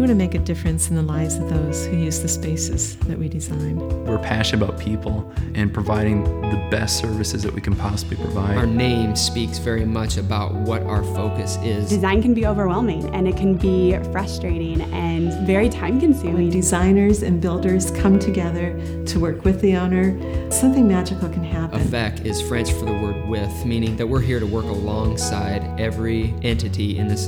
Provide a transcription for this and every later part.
We want to make a difference in the lives of those who use the spaces that we design. We're passionate about people and providing the best services that we can possibly provide. Our name speaks very much about what our focus is. Design can be overwhelming, and it can be frustrating and very time-consuming. When designers and builders come together to work with the owner, something magical can happen. Avec is French for the word with, meaning that we're here to work alongside every entity in this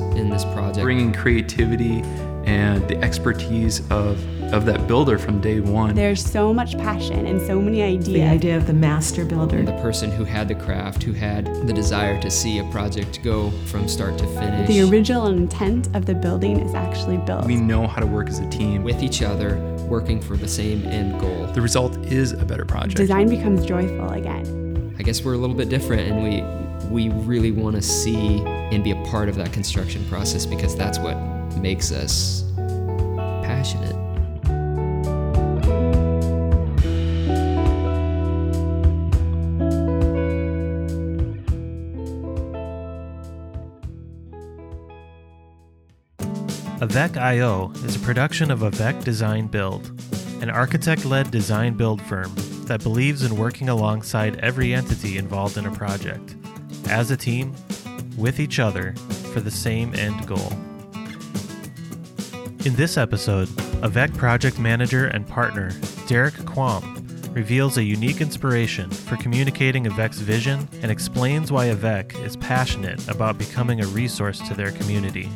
project. Bringing creativity and the expertise of that builder from day one. There's so much passion and so many ideas. The idea of the master builder. The person who had the craft, who had the desire to see a project go from start to finish. The original intent of the building is actually built. We know how to work as a team. With each other, working for the same end goal. The result is a better project. Design becomes joyful again. I guess we're a little bit different, and we really want to see and be a part of that construction process, because that's what makes us passionate. Avec.io is a production of Avec Design Build, an architect-led design build firm that believes in working alongside every entity involved in a project, as a team, with each other, for the same end goal. In this episode, Avec project manager and partner Derek Quam reveals a unique inspiration for communicating Avec's vision and explains why Avec is passionate about becoming a resource to their community.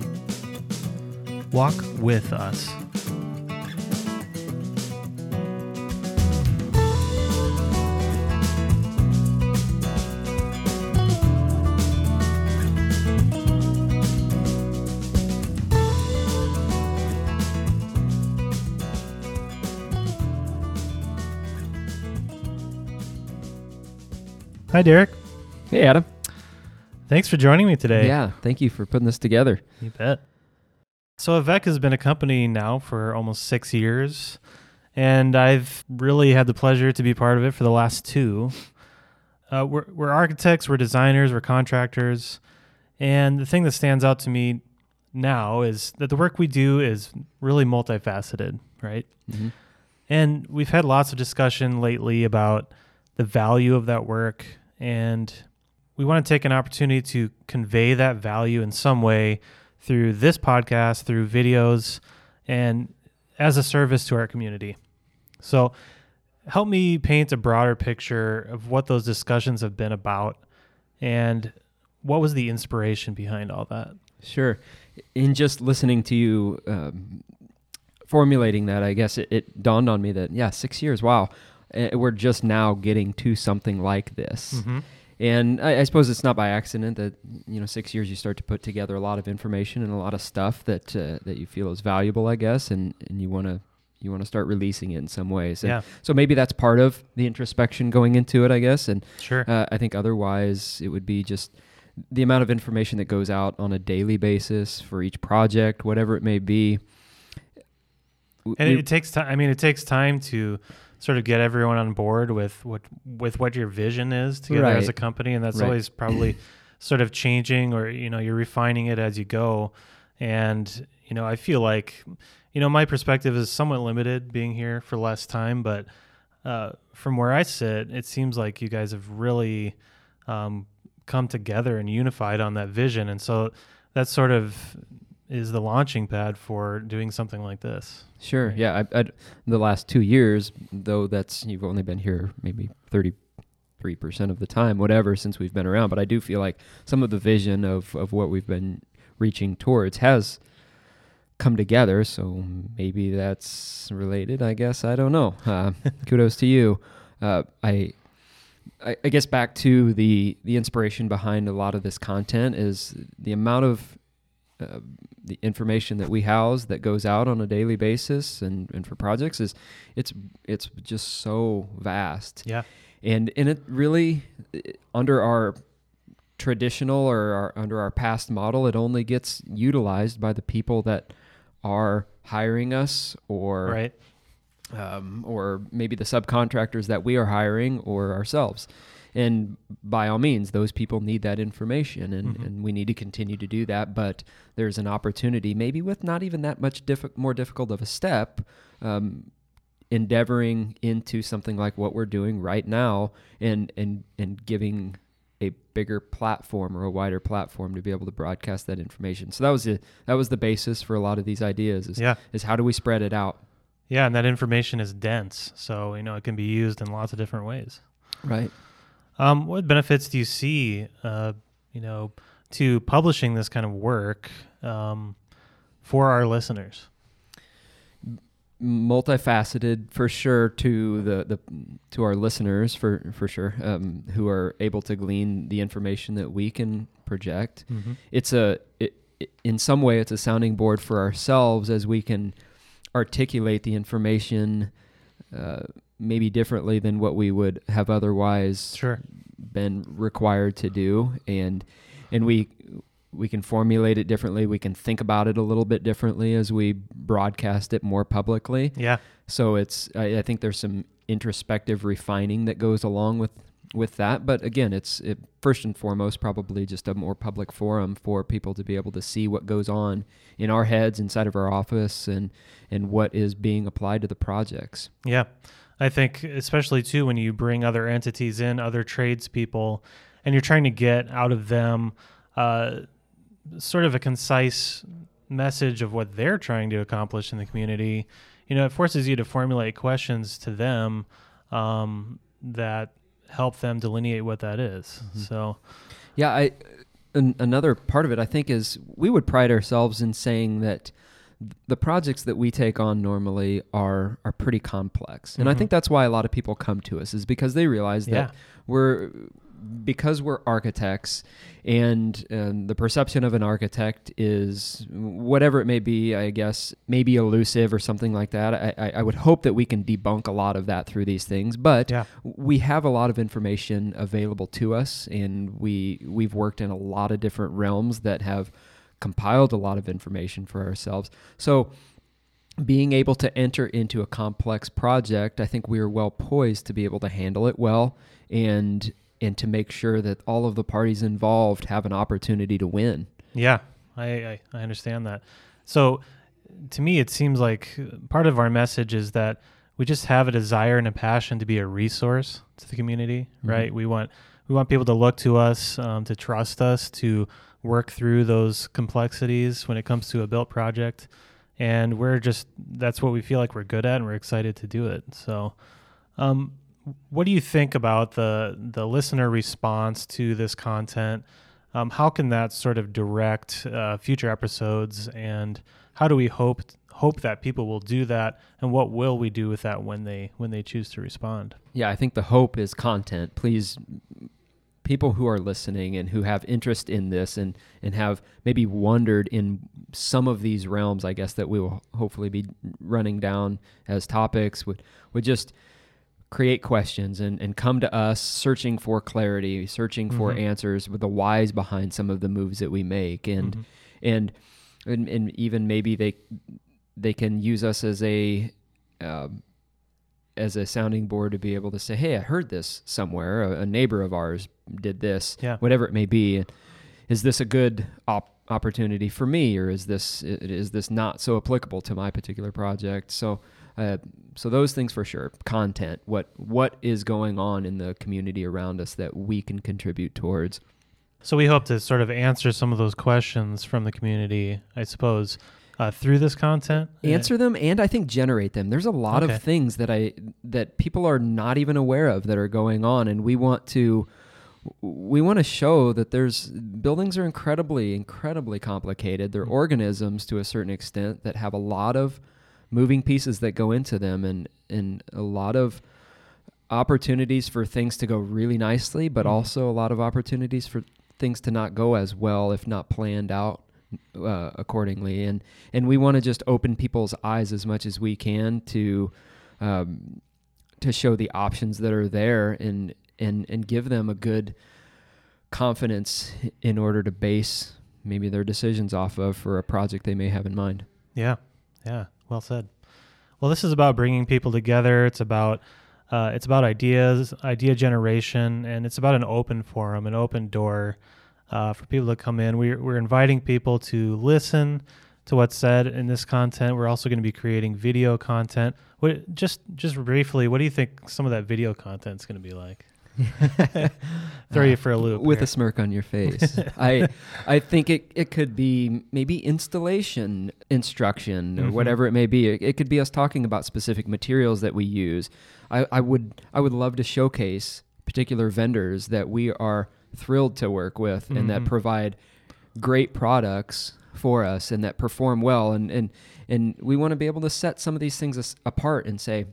Walk with us. Hi, Derek. Hey, Adam. Thanks for joining me today. Yeah, thank you for putting this together. You bet. So Avec has been a company now for almost 6 years, and I've really had the pleasure to be part of it for the last 2. We're architects, we're designers, we're contractors, and the thing that stands out to me now is that the work we do is really multifaceted, right? Mm-hmm. And we've had lots of discussion lately about the value of that work, and we want to take an opportunity to convey that value in some way through this podcast, through videos, and as a service to our community. So help me paint a broader picture of what those discussions have been about and what was the inspiration behind all that. Sure. In just listening to you formulating that, I guess it dawned on me that, 6 years, wow. We're just now getting to something like this. Mm-hmm. And I suppose it's not by accident that, 6 years you start to put together a lot of information and a lot of stuff that you feel is valuable, I guess, and you want to start releasing it in some ways. And so maybe that's part of the introspection going into it, I guess. And sure. I think otherwise it would be just the amount of information that goes out on a daily basis for each project, whatever it may be. And it takes time. It takes time to sort of get everyone on board with what your vision is together as a company. And that's always probably sort of changing, or, you're refining it as you go. And, I feel like, my perspective is somewhat limited being here for less time, but from where I sit, it seems like you guys have really come together and unified on that vision. And so that sort of is the launching pad for doing something like this. Sure. Right? Yeah. I the last 2 years, though, you've only been here maybe 33% of the time, whatever, since we've been around. But I do feel like some of the vision of what we've been reaching towards has come together. So maybe that's related, I guess. I don't know. Kudos to you. I guess back to the inspiration behind a lot of this content is the amount of the information that we house that goes out on a daily basis and for projects it's just so vast. Yeah. And it really, under our traditional or under our past model, it only gets utilized by the people that are hiring us or or maybe the subcontractors that we are hiring or ourselves. And by all means, those people need that information, and, mm-hmm. and we need to continue to do that. But there's an opportunity, maybe with not even that much more difficult of a step, endeavoring into something like what we're doing right now, and giving a bigger platform or a wider platform to be able to broadcast that information. So that was the basis for a lot of these ideas is how do we spread it out? Yeah. And that information is dense. So, it can be used in lots of different ways. Right. What benefits do you see, to publishing this kind of work, for our listeners? Multifaceted for sure to to our listeners for sure, who are able to glean the information that we can project. Mm-hmm. In some way it's a sounding board for ourselves as we can articulate the information, maybe differently than what we would have otherwise been required to do. And we can formulate it differently. We can think about it a little bit differently as we broadcast it more publicly. Yeah. So I think there's some introspective refining that goes along with that. But again, it's first and foremost, probably just a more public forum for people to be able to see what goes on in our heads, inside of our office, and what is being applied to the projects. Yeah. I think especially too, when you bring other entities in, other tradespeople, and you're trying to get out of them, sort of a concise message of what they're trying to accomplish in the community, it forces you to formulate questions to them that help them delineate what that is. Mm-hmm. So, yeah, another part of it, I think, is we would pride ourselves in saying that the projects that we take on normally are pretty complex. And mm-hmm. I think that's why a lot of people come to us, is because they realize that we're architects, and the perception of an architect is, whatever it may be, I guess, maybe elusive or something like that. I would hope that we can debunk a lot of that through these things, but we have a lot of information available to us, and we've worked in a lot of different realms that have compiled a lot of information for ourselves. So being able to enter into a complex project, I think we are well poised to be able to handle it well, and to make sure that all of the parties involved have an opportunity to win. Yeah, I understand that. So to me, it seems like part of our message is that we just have a desire and a passion to be a resource to the community, mm-hmm. right? We want people to look to us, to trust us, to work through those complexities when it comes to a built project. And that's what we feel like we're good at, and we're excited to do it. So, what do you think about the listener response to this content? How can that sort of direct future episodes, and how do we hope that people will do that, and what will we do with that when they choose to respond? Yeah, I think the hope is content. Please, people who are listening and who have interest in this and have maybe wondered in some of these realms, I guess, that we will hopefully be running down as topics, would just create questions and come to us searching for clarity, searching mm-hmm. for answers, with the whys behind some of the moves that we make. And, mm-hmm. and even maybe they can use us as a sounding board to be able to say, hey, I heard this somewhere, a neighbor of ours did this, whatever it may be. Is this a good opportunity for me, or is this not so applicable to my particular project? So those things for sure. Content, what is going on in the community around us that we can contribute towards. So we hope to sort of answer some of those questions from the community, I suppose, through this content? Answer them, and I think generate them. There's a lot of things that people are not even aware of that are going on, and we want to show that buildings are incredibly, incredibly complicated. They're organisms to a certain extent that have a lot of moving pieces that go into them, and a lot of opportunities for things to go really nicely, but also a lot of opportunities for things to not go as well if not planned out accordingly, and we want to just open people's eyes as much as we can to show the options that are there, and give them a good confidence in order to base maybe their decisions off of for a project they may have in mind. Yeah, well said. Well, this is about bringing people together. It's about It's about ideas, idea generation, and it's about an open forum, an open door for people to come in. We're inviting people to listen to what's said in this content. We're also going to be creating video content. What, just briefly, what do you think some of that video content is going to be like? Throw you for a loop with here. A smirk on your face. I think it could be maybe installation instruction or whatever it may be. It could be us talking about specific materials that we use. I would love to showcase particular vendors that we are thrilled to work with and that provide great products for us and that perform well, and we want to be able to set some of these things apart and say,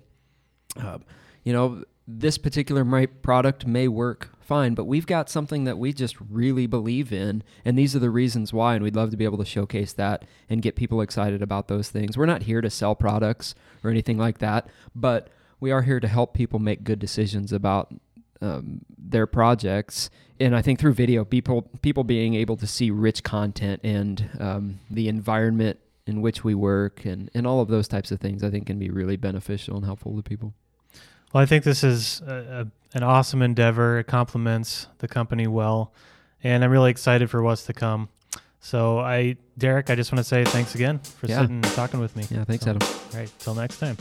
this particular product may work fine, but we've got something that we just really believe in, and these are the reasons why, and we'd love to be able to showcase that and get people excited about those things. We're not here to sell products or anything like that, but we are here to help people make good decisions about their projects, and I think through video, people being able to see rich content and the environment in which we work and all of those types of things, I think can be really beneficial and helpful to people. Well, I think this is an awesome endeavor. It complements the company well, and I'm really excited for what's to come. So, Derek, I just want to say thanks again for sitting and talking with me. Yeah, thanks, Adam. All right, till next time.